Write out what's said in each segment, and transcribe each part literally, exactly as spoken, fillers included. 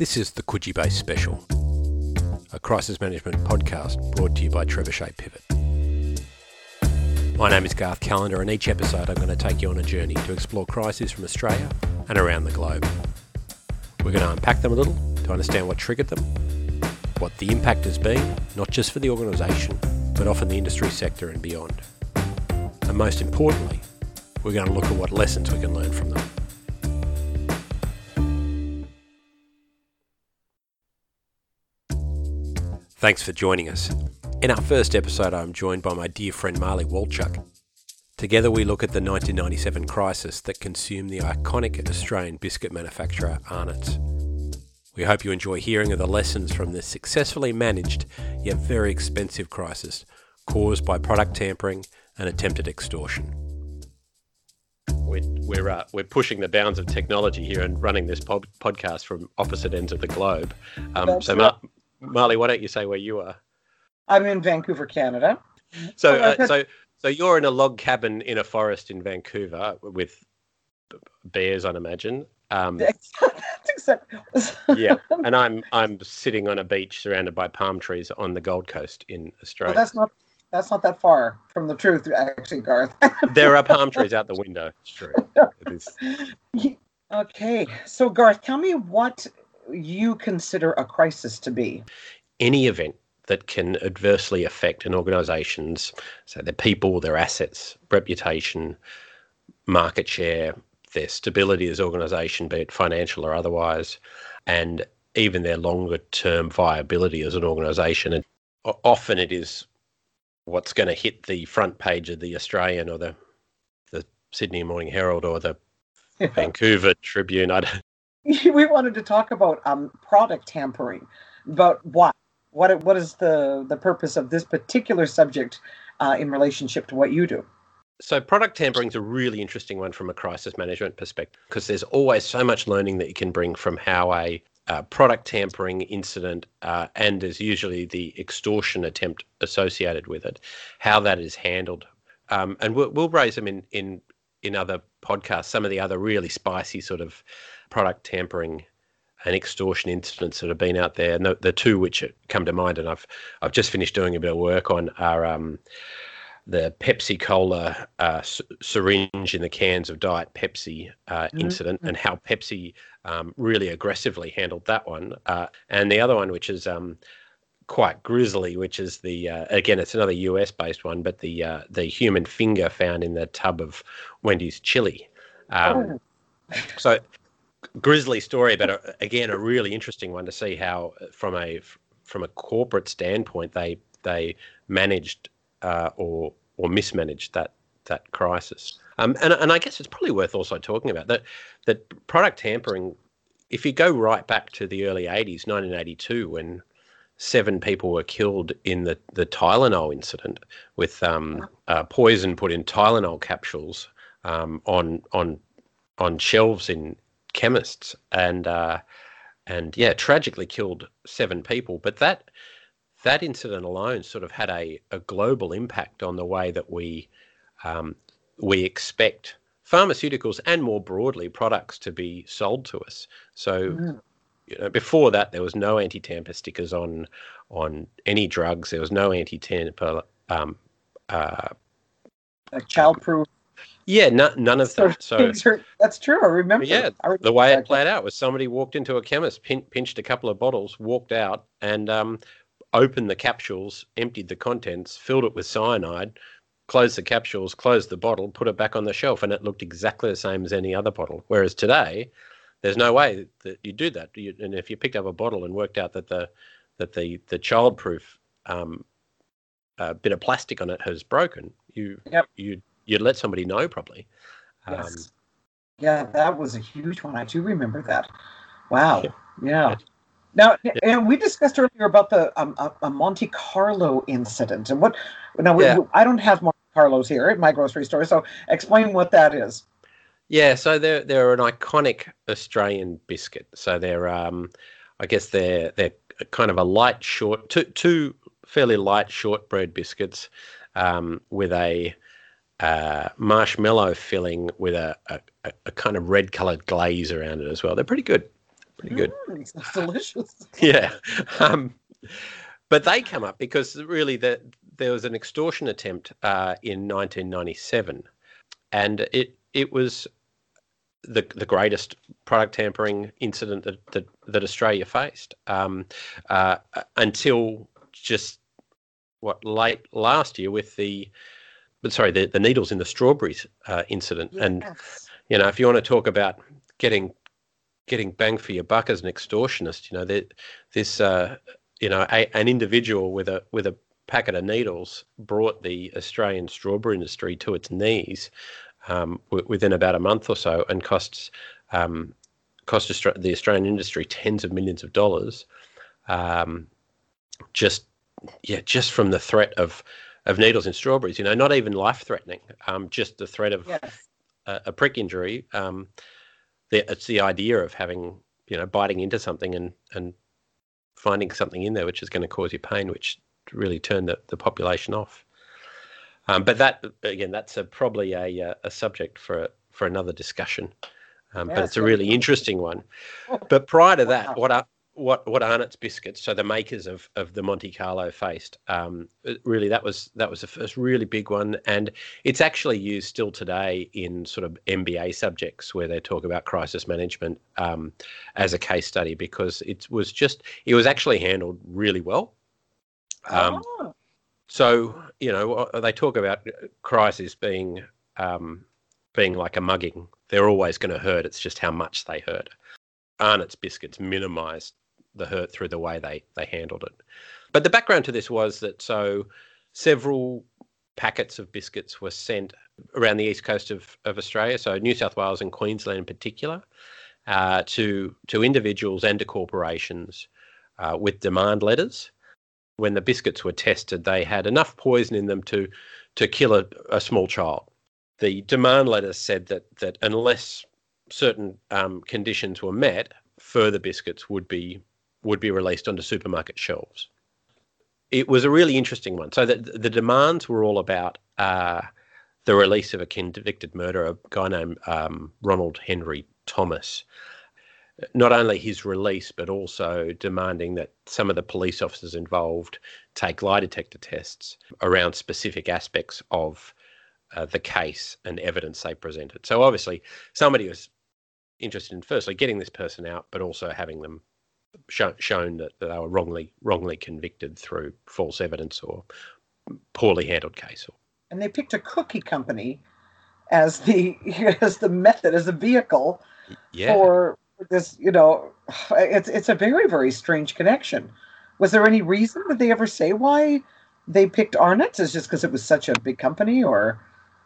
This is the Coogee Base Special, a crisis management podcast brought to you by Trebuchet Pivot. My name is Garth Callender, and each episode I'm going to take you on a journey to explore crises from Australia and around the globe. We're going to unpack them a little to understand what triggered them, what the impact has been, not just for the organisation, but often the industry sector and beyond. And most importantly, we're going to look at what lessons we can learn from them. Thanks for joining us. In our first episode, I'm joined by my dear friend Marley Walchuk. Together we look at the nineteen ninety-seven crisis that consumed the iconic Australian biscuit manufacturer Arnott's. We hope you enjoy hearing of the lessons from this successfully managed yet very expensive crisis caused by product tampering and attempted extortion. We're we're, uh, we're pushing the bounds of technology here and running this pod- podcast from opposite ends of the globe. Um, so, Mark. Marley, why don't you say where you are? I'm in Vancouver, Canada. So, uh, so, so you're in a log cabin in a forest in Vancouver with bears, I'd imagine. Um, That's exactly. Yeah, and I'm I'm sitting on a beach surrounded by palm trees on the Gold Coast in Australia. Well, that's not that's not that far from the truth, actually, Garth. There are palm trees out the window. It's true. It is. Okay, so Garth, tell me what you consider a crisis to be. Any event that can adversely affect an organization's, so their people, their assets, reputation, market share, their stability as organization, be it financial or otherwise, and even their longer term viability as an organization. And often it is what's going to hit the front page of the Australian or the the Sydney Morning Herald or the yeah. Vancouver Tribune. I don't We wanted to talk about um, product tampering, but why? What what is the, the purpose of this particular subject uh, in relationship to what you do? So product tampering is a really interesting one from a crisis management perspective, because there's always so much learning that you can bring from how a uh, product tampering incident uh, and is usually the extortion attempt associated with it, how that is handled. Um, and we'll, we'll raise them in, in, in other podcasts, some of the other really spicy sort of product tampering and extortion incidents that have been out there. And the, the two which come to mind, and I've I've just finished doing a bit of work on, are um, the Pepsi-Cola uh, syringe in the cans of Diet Pepsi uh, mm-hmm. incident, and how Pepsi um, really aggressively handled that one. Uh, and the other one, which is um, quite grisly, which is the, uh, again, it's another U S-based one, but the uh, the human finger found in the tub of Wendy's chili. Um, oh. So... Grizzly story, but a, again, a really interesting one to see how, from a from a corporate standpoint, they they managed uh, or or mismanaged that that crisis. Um, and and I guess it's probably worth also talking about that that product tampering. If you go right back to the early eighties, nineteen eighty-two, when seven people were killed in the the Tylenol incident with um, uh, poison put in Tylenol capsules um, on on on shelves in chemists, and uh and yeah tragically killed seven people, but that that incident alone sort of had a a global impact on the way that we um we expect pharmaceuticals and more broadly products to be sold to us. So mm-hmm. you know, before that there was no anti-tamper stickers on on any drugs, there was no anti-tamper um uh like childproof. Yeah, no, none of that. So that's true. I remember. Yeah, I remember the way it played out was somebody walked into a chemist, pin, pinched a couple of bottles, walked out, and um, opened the capsules, emptied the contents, filled it with cyanide, closed the capsules, closed the bottle, put it back on the shelf, and it looked exactly the same as any other bottle. Whereas today, there's no way that you do that. You, and if you picked up a bottle and worked out that the that the the childproof um, uh, bit of plastic on it has broken, you yep. you. You'd let somebody know, probably. Yes. Um, yeah, that was a huge one. I do remember that. Wow. Yeah. yeah. Now, yeah. and we discussed earlier about the um, a, a Monte Carlo incident, and what? Now, we, yeah. I don't have Monte Carlos here at my grocery store, so explain what that is. Yeah, so they're they're an iconic Australian biscuit. So they're, um, I guess they're they're kind of a light short, two two fairly light shortbread biscuits um, with a Uh, marshmallow filling with a, a, a kind of red-coloured glaze around it as well. They're pretty good. Pretty good. Mm, it's delicious. Yeah. Um, but they come up because really the, there was an extortion attempt uh, in nineteen ninety-seven, and it it was the the greatest product tampering incident that that, that Australia faced um, uh, until just what late last year with the but sorry the, the needles in the strawberries uh, incident. Yes. And you know, if you want to talk about getting getting bang for your buck as an extortionist, you know, that this uh, you know a, an individual with a with a packet of needles brought the Australian strawberry industry to its knees um, w- within about a month or so, and costs um, cost the Australian industry tens of millions of dollars. Um, just yeah, just from the threat of of needles in strawberries. You know, not even life threatening. Um, just the threat of yes. a, a prick injury. Um, the, it's the idea of having you know biting into something and and finding something in there which is going to cause you pain, which really turn the, the population off. Um, but that, again, that's a, probably a a subject for for another discussion. Um, yeah, but it's a really cool. interesting one. But prior to that, wow. what are, what what Arnott's biscuits, so the makers of, of the Monte Carlo faced, um, really that was that was the first really big one. And it's actually used still today in sort of M B A subjects where they talk about crisis management um, as a case study, because it was just, it was actually handled really well. Um, oh. So, you know, they talk about crises being um, being like a mugging. They're always going to hurt. It's just how much they hurt. Arnott's biscuits minimised the hurt through the way they, they handled it. But the background to this was that so several packets of biscuits were sent around the east coast of, of Australia, so New South Wales and Queensland in particular, uh, to, to individuals and to corporations uh, with demand letters. When the biscuits were tested, they had enough poison in them to to kill a, a small child. The demand letter said that that unless certain um, conditions were met, further biscuits would be would be released onto supermarket shelves. It was a really interesting one. So the, the demands were all about uh, the release of a convicted murderer, a guy named um, Ronald Henry Thomas. Not only his release, but also demanding that some of the police officers involved take lie detector tests around specific aspects of uh, the case and evidence they presented. So obviously somebody was interested in firstly getting this person out, but also having them sh- shown that, that they were wrongly wrongly convicted through false evidence or poorly handled case. And they picked a cookie company as the as the method, as a vehicle yeah. for... This, you know, it's it's a very, very strange connection. Was there any reason? Did they ever say why they picked Arnott's? Is just because it was such a big company, or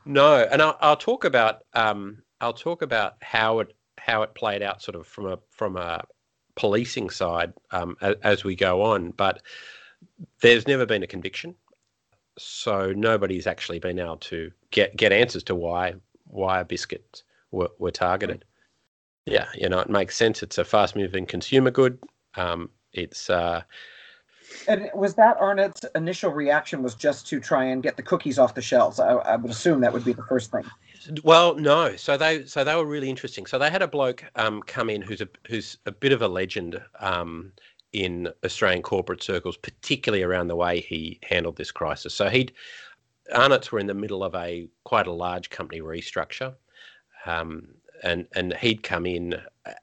no? And I'll, I'll talk about um, I'll talk about how it how it played out, sort of from a from a policing side um, as, as we go on. But there's never been a conviction, so nobody's actually been able to get get answers to why why biscuits were, were targeted. Yeah, you know, it makes sense. It's a fast-moving consumer good. Um, it's. Uh, and was that Arnott's initial reaction was just to try and get the cookies off the shelves? I, I would assume that would be the first thing. Well, no. So they so they were really interesting. So they had a bloke um, come in who's a who's a bit of a legend um, in Australian corporate circles, particularly around the way he handled this crisis. So he'd Arnott's were in the middle of a quite a large company restructure. Um, And and he'd come in,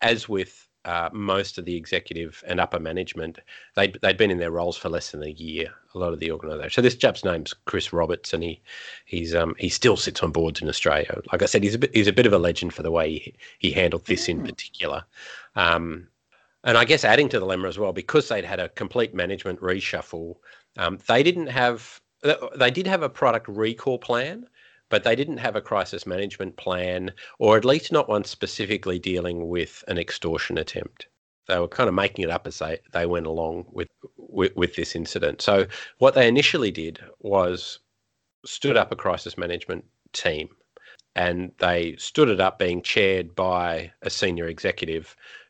as with uh, most of the executive and upper management, they'd, they'd been in their roles for less than a year, a lot of the organisation. So this chap's name's Chris Roberts, and he he's um, he still sits on boards in Australia. Like I said, he's a bit, he's a bit of a legend for the way he, he handled this in particular. Um, and I guess adding to the dilemma as well, because they'd had a complete management reshuffle, um, they didn't have – they did have a product recall plan, but they didn't have a crisis management plan, or at least not one specifically dealing with an extortion attempt. They were kind of making it up as they, they went along with, with with this incident. So what they initially did was stood up a crisis management team, and they stood it up being chaired by a senior executive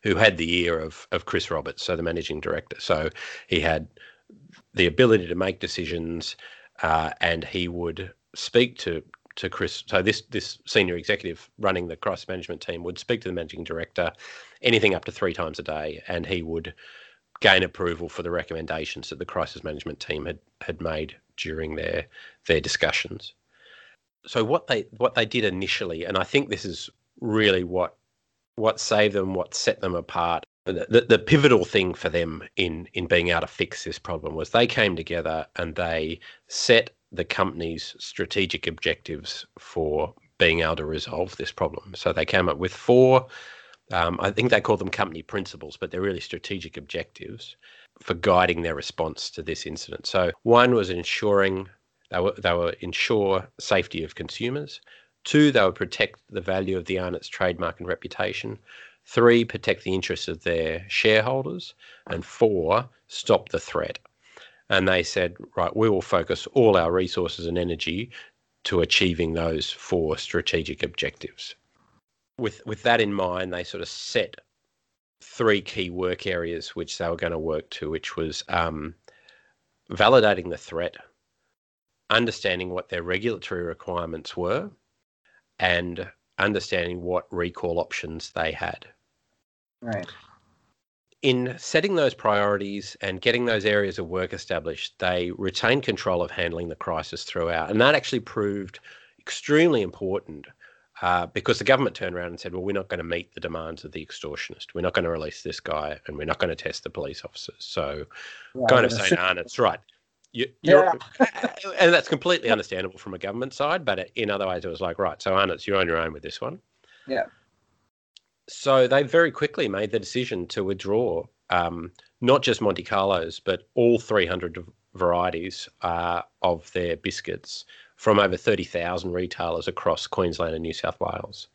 who had the ear of, of Chris Roberts, so the managing director. So he had the ability to make decisions, uh, and he would speak to to Chris. So this this senior executive running the crisis management team would speak to the managing director, anything up to three times a day, and he would gain approval for the recommendations that the crisis management team had, had made during their their discussions. So what they what they did initially, and I think this is really what what saved them, what set them apart. The, the pivotal thing for them in in being able to fix this problem was they came together and they set the company's strategic objectives for being able to resolve this problem. So they came up with four, um, I think they call them company principles, but they're really strategic objectives for guiding their response to this incident. So one was ensuring they were they were ensure safety of consumers. Two, they would protect the value of the Arnott's trademark and reputation. Three, protect the interests of their shareholders. And four, stop the threat. And they said, right, we will focus all our resources and energy to achieving those four strategic objectives. With with that in mind, they sort of set three key work areas which they were going to work to, which was um, validating the threat, understanding what their regulatory requirements were, and understanding what recall options they had. Right. In setting those priorities and getting those areas of work established, they retained control of handling the crisis throughout. And that actually proved extremely important uh, because the government turned around and said, well, we're not going to meet the demands of the extortionist. We're not going to release this guy and we're not going to test the police officers. So yeah, kind of saying, Arnott's right. You, yeah. And that's completely understandable from a government side, but in other ways it was like, right, so Arnott's, you're on your own with this one. Yeah. So they very quickly made the decision to withdraw um, not just Monte Carlo's, but all three hundred varieties uh, of their biscuits from over thirty thousand retailers across Queensland and New South Wales.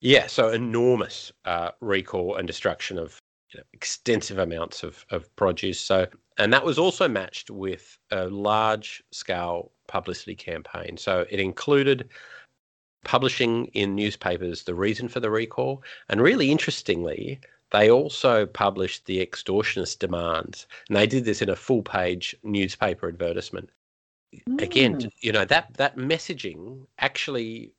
Yeah, so enormous uh, recall and destruction of you know, extensive amounts of, of produce. So, and that was also matched with a large-scale publicity campaign. So it included publishing in newspapers the reason for the recall. And really interestingly, they also published the extortionist demands. And they did this in a full-page newspaper advertisement. Mm. Again, you know, that, that messaging actually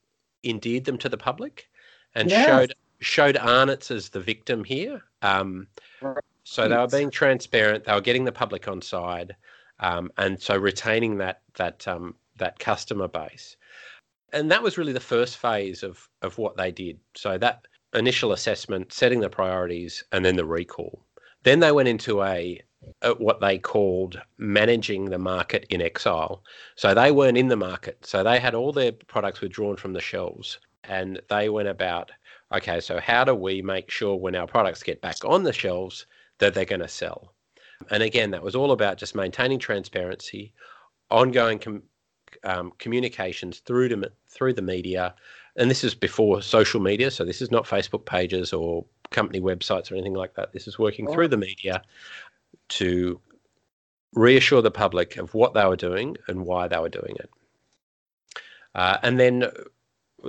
endeared them to the public and yes. showed showed Arnott's as the victim here. Um, so they were being transparent. They were getting the public on side um, and so retaining that that um, that customer base. And that was really the first phase of, of what they did. So that initial assessment, setting the priorities, and then the recall. Then they went into a, a what they called managing the market in exile. So they weren't in the market. So they had all their products withdrawn from the shelves and they went about, okay, so how do we make sure when our products get back on the shelves that they're going to sell? And again, that was all about just maintaining transparency, ongoing com- Um, communications through to, through the media, and this is before social media, so this is not Facebook pages or company websites or anything like that. This is working through the media to reassure the public of what they were doing and why they were doing it. Uh, and then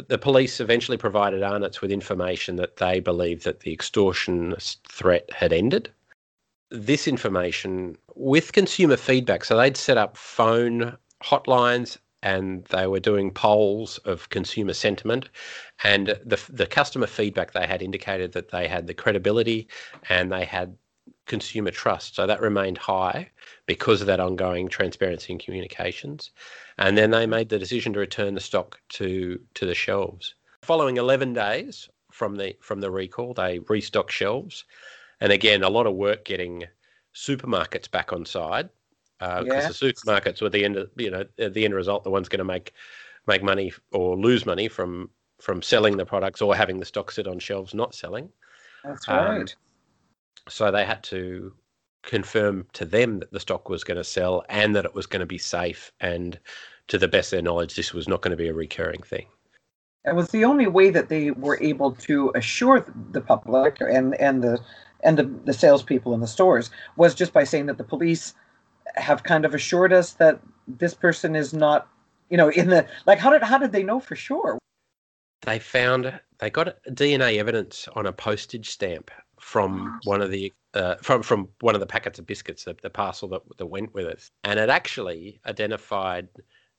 the police eventually provided Arnott's with information that they believed that the extortion threat had ended. This information, with consumer feedback, so they'd set up phone hotlines and they were doing polls of consumer sentiment, and the the customer feedback they had indicated that they had the credibility and they had consumer trust. So that remained high because of that ongoing transparency in communications. And then they made the decision to return the stock to, to the shelves. Following eleven days from the from the recall, they restocked shelves. And again, a lot of work getting supermarkets back on side. Because uh, yeah. the supermarkets were the end, of, you know, at the end result, the one's going to make make money or lose money from from selling the products or having the stock sit on shelves not selling. That's right. Um, so they had to confirm to them that the stock was going to sell and that it was going to be safe. And to the best of their knowledge, this was not going to be a recurring thing. It was the only way that they were able to assure the public and and the and the, the salespeople in the stores was just by saying that the police have kind of assured us that this person is not, you know, in the, like, how did how did they know for sure? They found, they got D N A evidence on a postage stamp from one of the, uh, from, from one of the packets of biscuits, the, the parcel that, that went with it. And it actually identified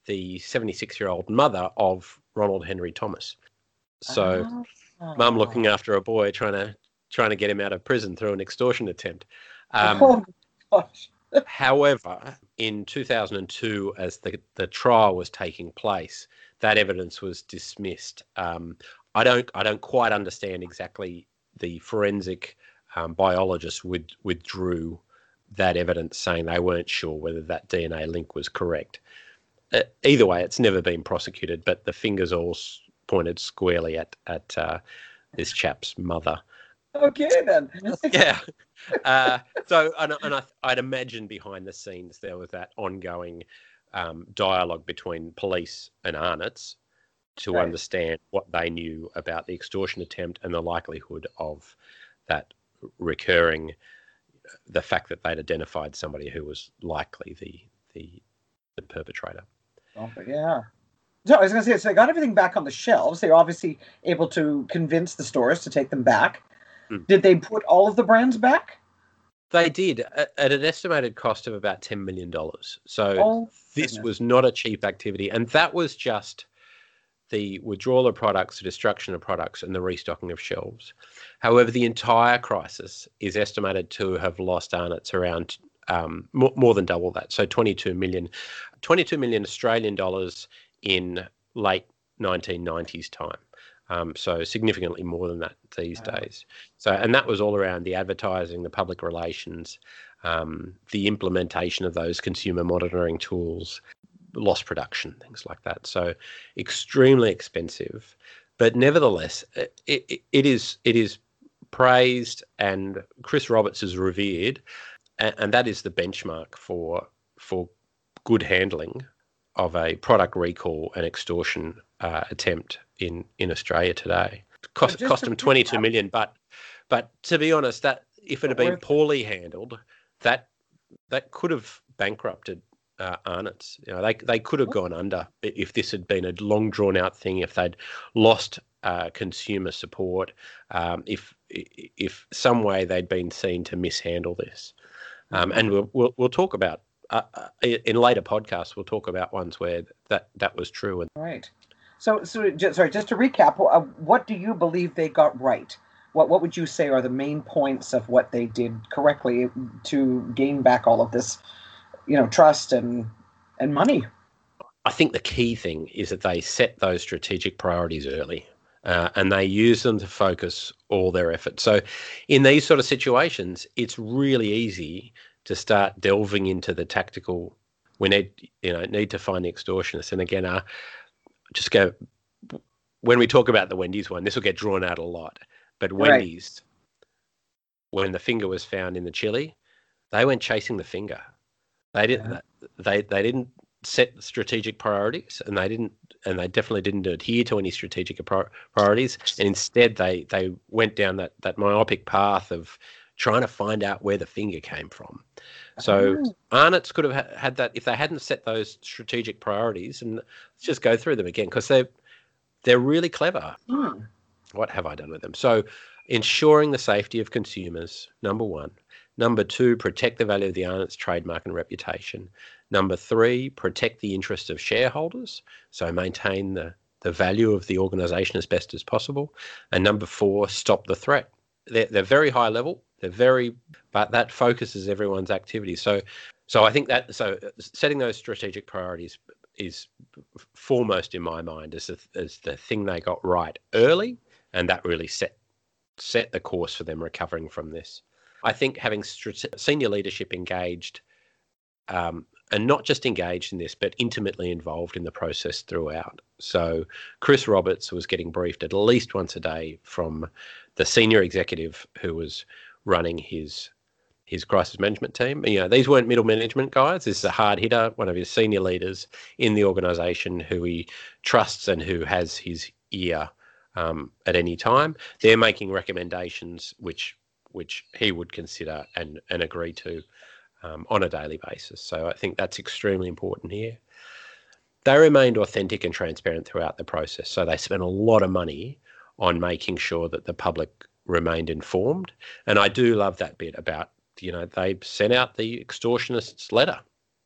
the seventy-six-year-old mother of Ronald Henry Thomas. So oh. mum looking after a boy trying to trying to get him out of prison through an extortion attempt. Um, oh, my gosh. However, in two thousand two, as the, the trial was taking place, that evidence was dismissed. Um, I don't I don't quite understand exactly. The forensic um, biologist with, withdrew that evidence, saying they weren't sure whether that D N A link was correct. Uh, either way, it's never been prosecuted, but the fingers all pointed squarely at at uh, this chap's mother. Okay, then. yeah. Uh, so, and, and I, I'd imagine behind the scenes there was that ongoing um, dialogue between police and Arnott's to right. understand what they knew about the extortion attempt and the likelihood of that recurring, the fact that they'd identified somebody who was likely the the, the perpetrator. Oh, yeah. So I was going to say, so they got everything back on the shelves. They were obviously able to convince the stores to take them back. Mm. Did they put all of the brands back? They did, at an estimated cost of about ten million dollars. So oh, this goodness. was not a cheap activity, and that was just the withdrawal of products, the destruction of products, and the restocking of shelves. However, the entire crisis is estimated to have lost Arnott's around um, more, more than double that, so twenty-two million dollars. twenty-two million Australian dollars in late nineteen nineties time, um, so significantly more than that these wow. days. So, and that was all around the advertising, the public relations, um, the implementation of those consumer monitoring tools, loss production, things like that. So extremely expensive, but nevertheless, it, it, it is it is praised, and Chris Roberts is revered, and, and that is the benchmark for for good handling of a product recall and extortion uh, attempt in, in Australia today. It cost, cost them twenty-two million dollars, but but to be honest, that if it had been poorly handled, that that could have bankrupted Uh, Arnott's. You know, they they could have gone under if this had been a long drawn out thing. If they'd lost uh, consumer support, um, if if some way they'd been seen to mishandle this, um, and we'll, we'll we'll talk about uh, in later podcasts. We'll talk about ones where that that was true. And right. So so just, sorry. Just to recap, uh, what do you believe they got right? What what would you say are the main points of what they did correctly to gain back all of this? You know, trust and and money. I think the key thing is that they set those strategic priorities early, uh, and they use them to focus all their effort. So in these sort of situations, it's really easy to start delving into the tactical. We need, you know, need to find the extortionists. And again, uh, just go, when we talk about the Wendy's one, this will get drawn out a lot. But Wendy's, right. when the finger was found in the chili, they went chasing the finger. They didn't. Yeah. They they didn't set strategic priorities, and they didn't, and they definitely didn't adhere to any strategic priorities. And instead, they they went down that that myopic path of trying to find out where the finger came from. So oh. Arnott's could have ha- had that if they hadn't set those strategic priorities. And let's just go through them again, because they they're really clever. Hmm. What have I done with them? So ensuring the safety of consumers, number one. Number two, protect the value of the Arnott's trademark and reputation. Number three, protect the interest of shareholders, so maintain the, the value of the organisation as best as possible. And number four, stop the threat. They're, they're very high level. They're very, but that focuses everyone's activity. So, so I think that so setting those strategic priorities is foremost in my mind as the, as the thing they got right early, and that really set set the course for them recovering from this. I think having st- senior leadership engaged um, and not just engaged in this, but intimately involved in the process throughout. So Chris Roberts was getting briefed at least once a day from the senior executive who was running his his crisis management team. You know, these weren't middle management guys. This is a hard hitter, one of his senior leaders in the organisation who he trusts and who has his ear um, at any time. They're making recommendations which... which he would consider and, and agree to um, on a daily basis. So I think that's extremely important here. They remained authentic and transparent throughout the process. So they spent a lot of money on making sure that the public remained informed. And I do love that bit about, you know, they sent out the extortionists' letter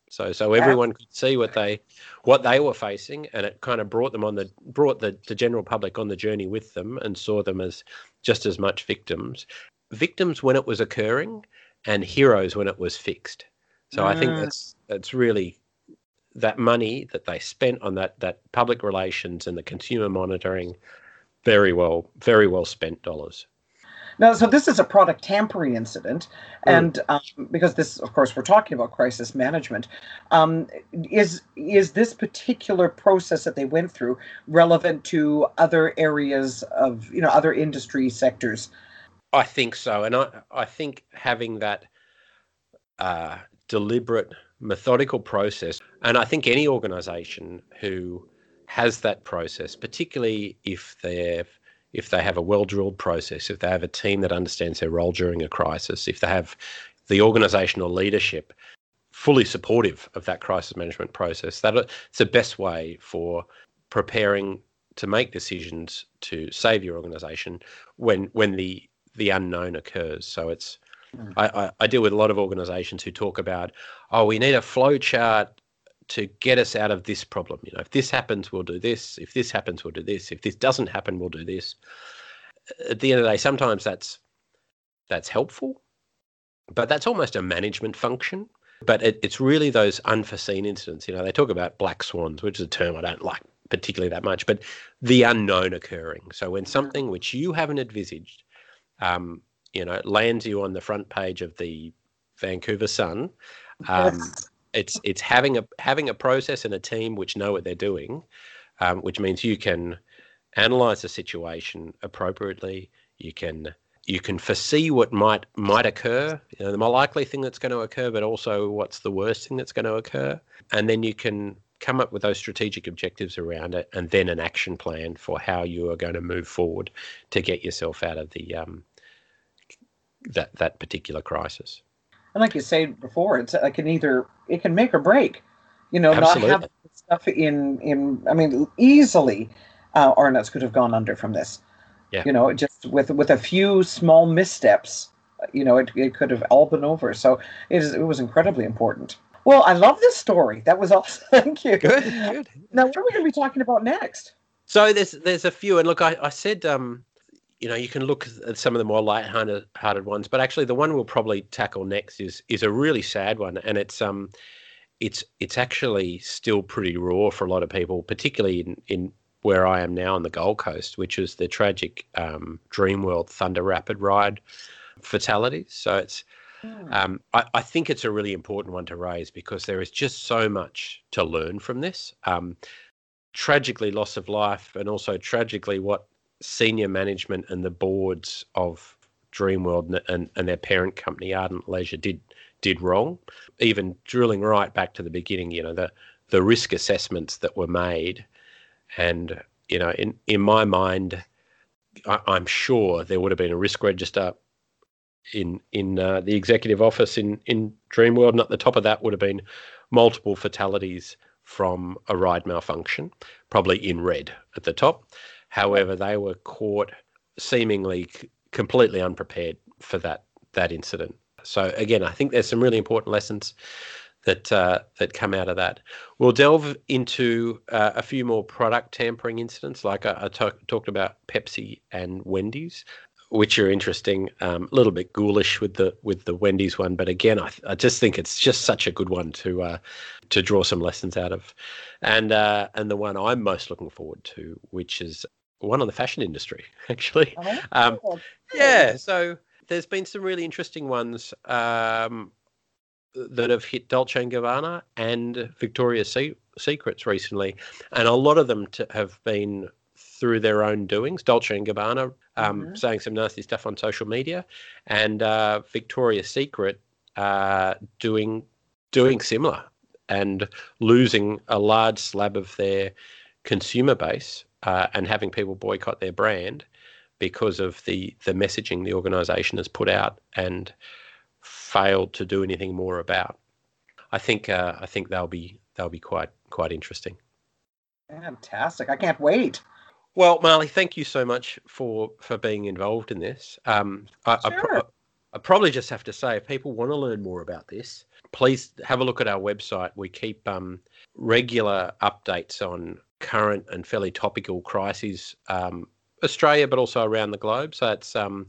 So so everyone could see what they what they were facing, and it kind of brought them on the brought the, the general public on the journey with them, and saw them as just as much victims. Victims when it was occurring, and heroes when it was fixed. So mm. I think that's that's really that money that they spent on that that public relations and the consumer monitoring, very well, very well spent dollars. Now, so this is a product tampering incident, and um, because this, of course, we're talking about crisis management, um, is is this particular process that they went through relevant to other areas of, you know, other industry sectors? I think so, and I, I think having that uh, deliberate, methodical process, and I think any organisation who has that process, particularly if they're if they have a well-drilled process, if they have a team that understands their role during a crisis, if they have the organisational leadership fully supportive of that crisis management process, that it's the best way for preparing to make decisions to save your organisation when when the, the unknown occurs. So it's mm. I, I, I deal with a lot of organisations who talk about, oh, we need a flowchart to get us out of this problem. You know, if this happens, we'll do this. If this happens, we'll do this. If this doesn't happen, we'll do this. At the end of the day, sometimes that's that's helpful, but that's almost a management function. But it, it's really those unforeseen incidents. You know, they talk about black swans, which is a term I don't like particularly that much, but the unknown occurring. So when something which you haven't envisaged, um, you know, lands you on the front page of the Vancouver Sun, um, yes. It's it's having a having a process and a team which know what they're doing, um, which means you can analyse the situation appropriately. You can you can foresee what might might occur, you know, the more likely thing that's going to occur, but also what's the worst thing that's going to occur, and then you can come up with those strategic objectives around it, and then an action plan for how you are going to move forward to get yourself out of the um, that that particular crisis. And like you said before, it's it can either it can make or break, you know. Absolutely. Not having stuff in in I mean, easily, uh, Arnott's could have gone under from this. Yeah. You know, just with with a few small missteps, you know, it it could have all been over. So it is it was incredibly important. Well, I love this story. That was awesome. Thank you. Good. Good. Now, what are we going to be talking about next? So there's there's a few, and look, I I said. Um, You know, you can look at some of the more light-hearted ones, but actually, the one we'll probably tackle next is is a really sad one, and it's um, it's it's actually still pretty raw for a lot of people, particularly in, in where I am now on the Gold Coast, which is the tragic um, Dream World Thunder Rapid ride fatalities. So it's mm. um, I, I think it's a really important one to raise because there is just so much to learn from this. Um, tragically, loss of life, and also tragically what senior management and the boards of Dreamworld and, and, and their parent company, Ardent Leisure, did did wrong. Even drilling right back to the beginning, you know, the, the risk assessments that were made. And, you know, in, in my mind, I, I'm sure there would have been a risk register in in uh, the executive office in, in Dreamworld, and at the top of that would have been multiple fatalities from a ride malfunction, probably in red at the top. However, they were caught seemingly c- completely unprepared for that that incident. So again, I think there's some really important lessons that uh, that come out of that. We'll delve into uh, a few more product tampering incidents, like I, I t- talked about Pepsi and Wendy's, which are interesting, um, a little bit ghoulish with the with the Wendy's one. But again, I, th- I just think it's just such a good one to uh, to draw some lessons out of. And uh, and the one I'm most looking forward to, which is one on the fashion industry, actually. Um, yeah, so there's been some really interesting ones um, that have hit Dolce and Gabbana and Victoria's Se- Secrets recently, and a lot of them to have been through their own doings. Dolce and Gabbana um, mm-hmm. saying some nasty stuff on social media, and uh, Victoria's Secret uh, doing doing similar and losing a large slab of their consumer base. Uh, and having people boycott their brand because of the, the messaging the organisation has put out and failed to do anything more about. I think uh, I think they'll be they'll be quite quite interesting. Fantastic! I can't wait. Well, Marley, thank you so much for, for being involved in this. Um, I, sure. I, pro- I probably just have to say, if people want to learn more about this, please have a look at our website. We keep um, regular updates on current and fairly topical crises, um, Australia, but also around the globe. So it's um,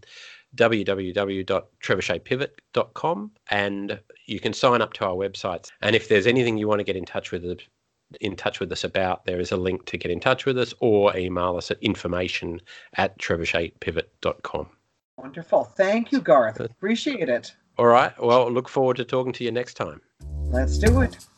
w w w dot trebuchet pivot dot com, and you can sign up to our websites. And if there's anything you want to get in touch with us, in touch with us about, there is a link to get in touch with us, or email us at information at trebuchet pivot dot com. Wonderful. Thank you, Garth. Appreciate it. All right. Well, look forward to talking to you next time. Let's do it.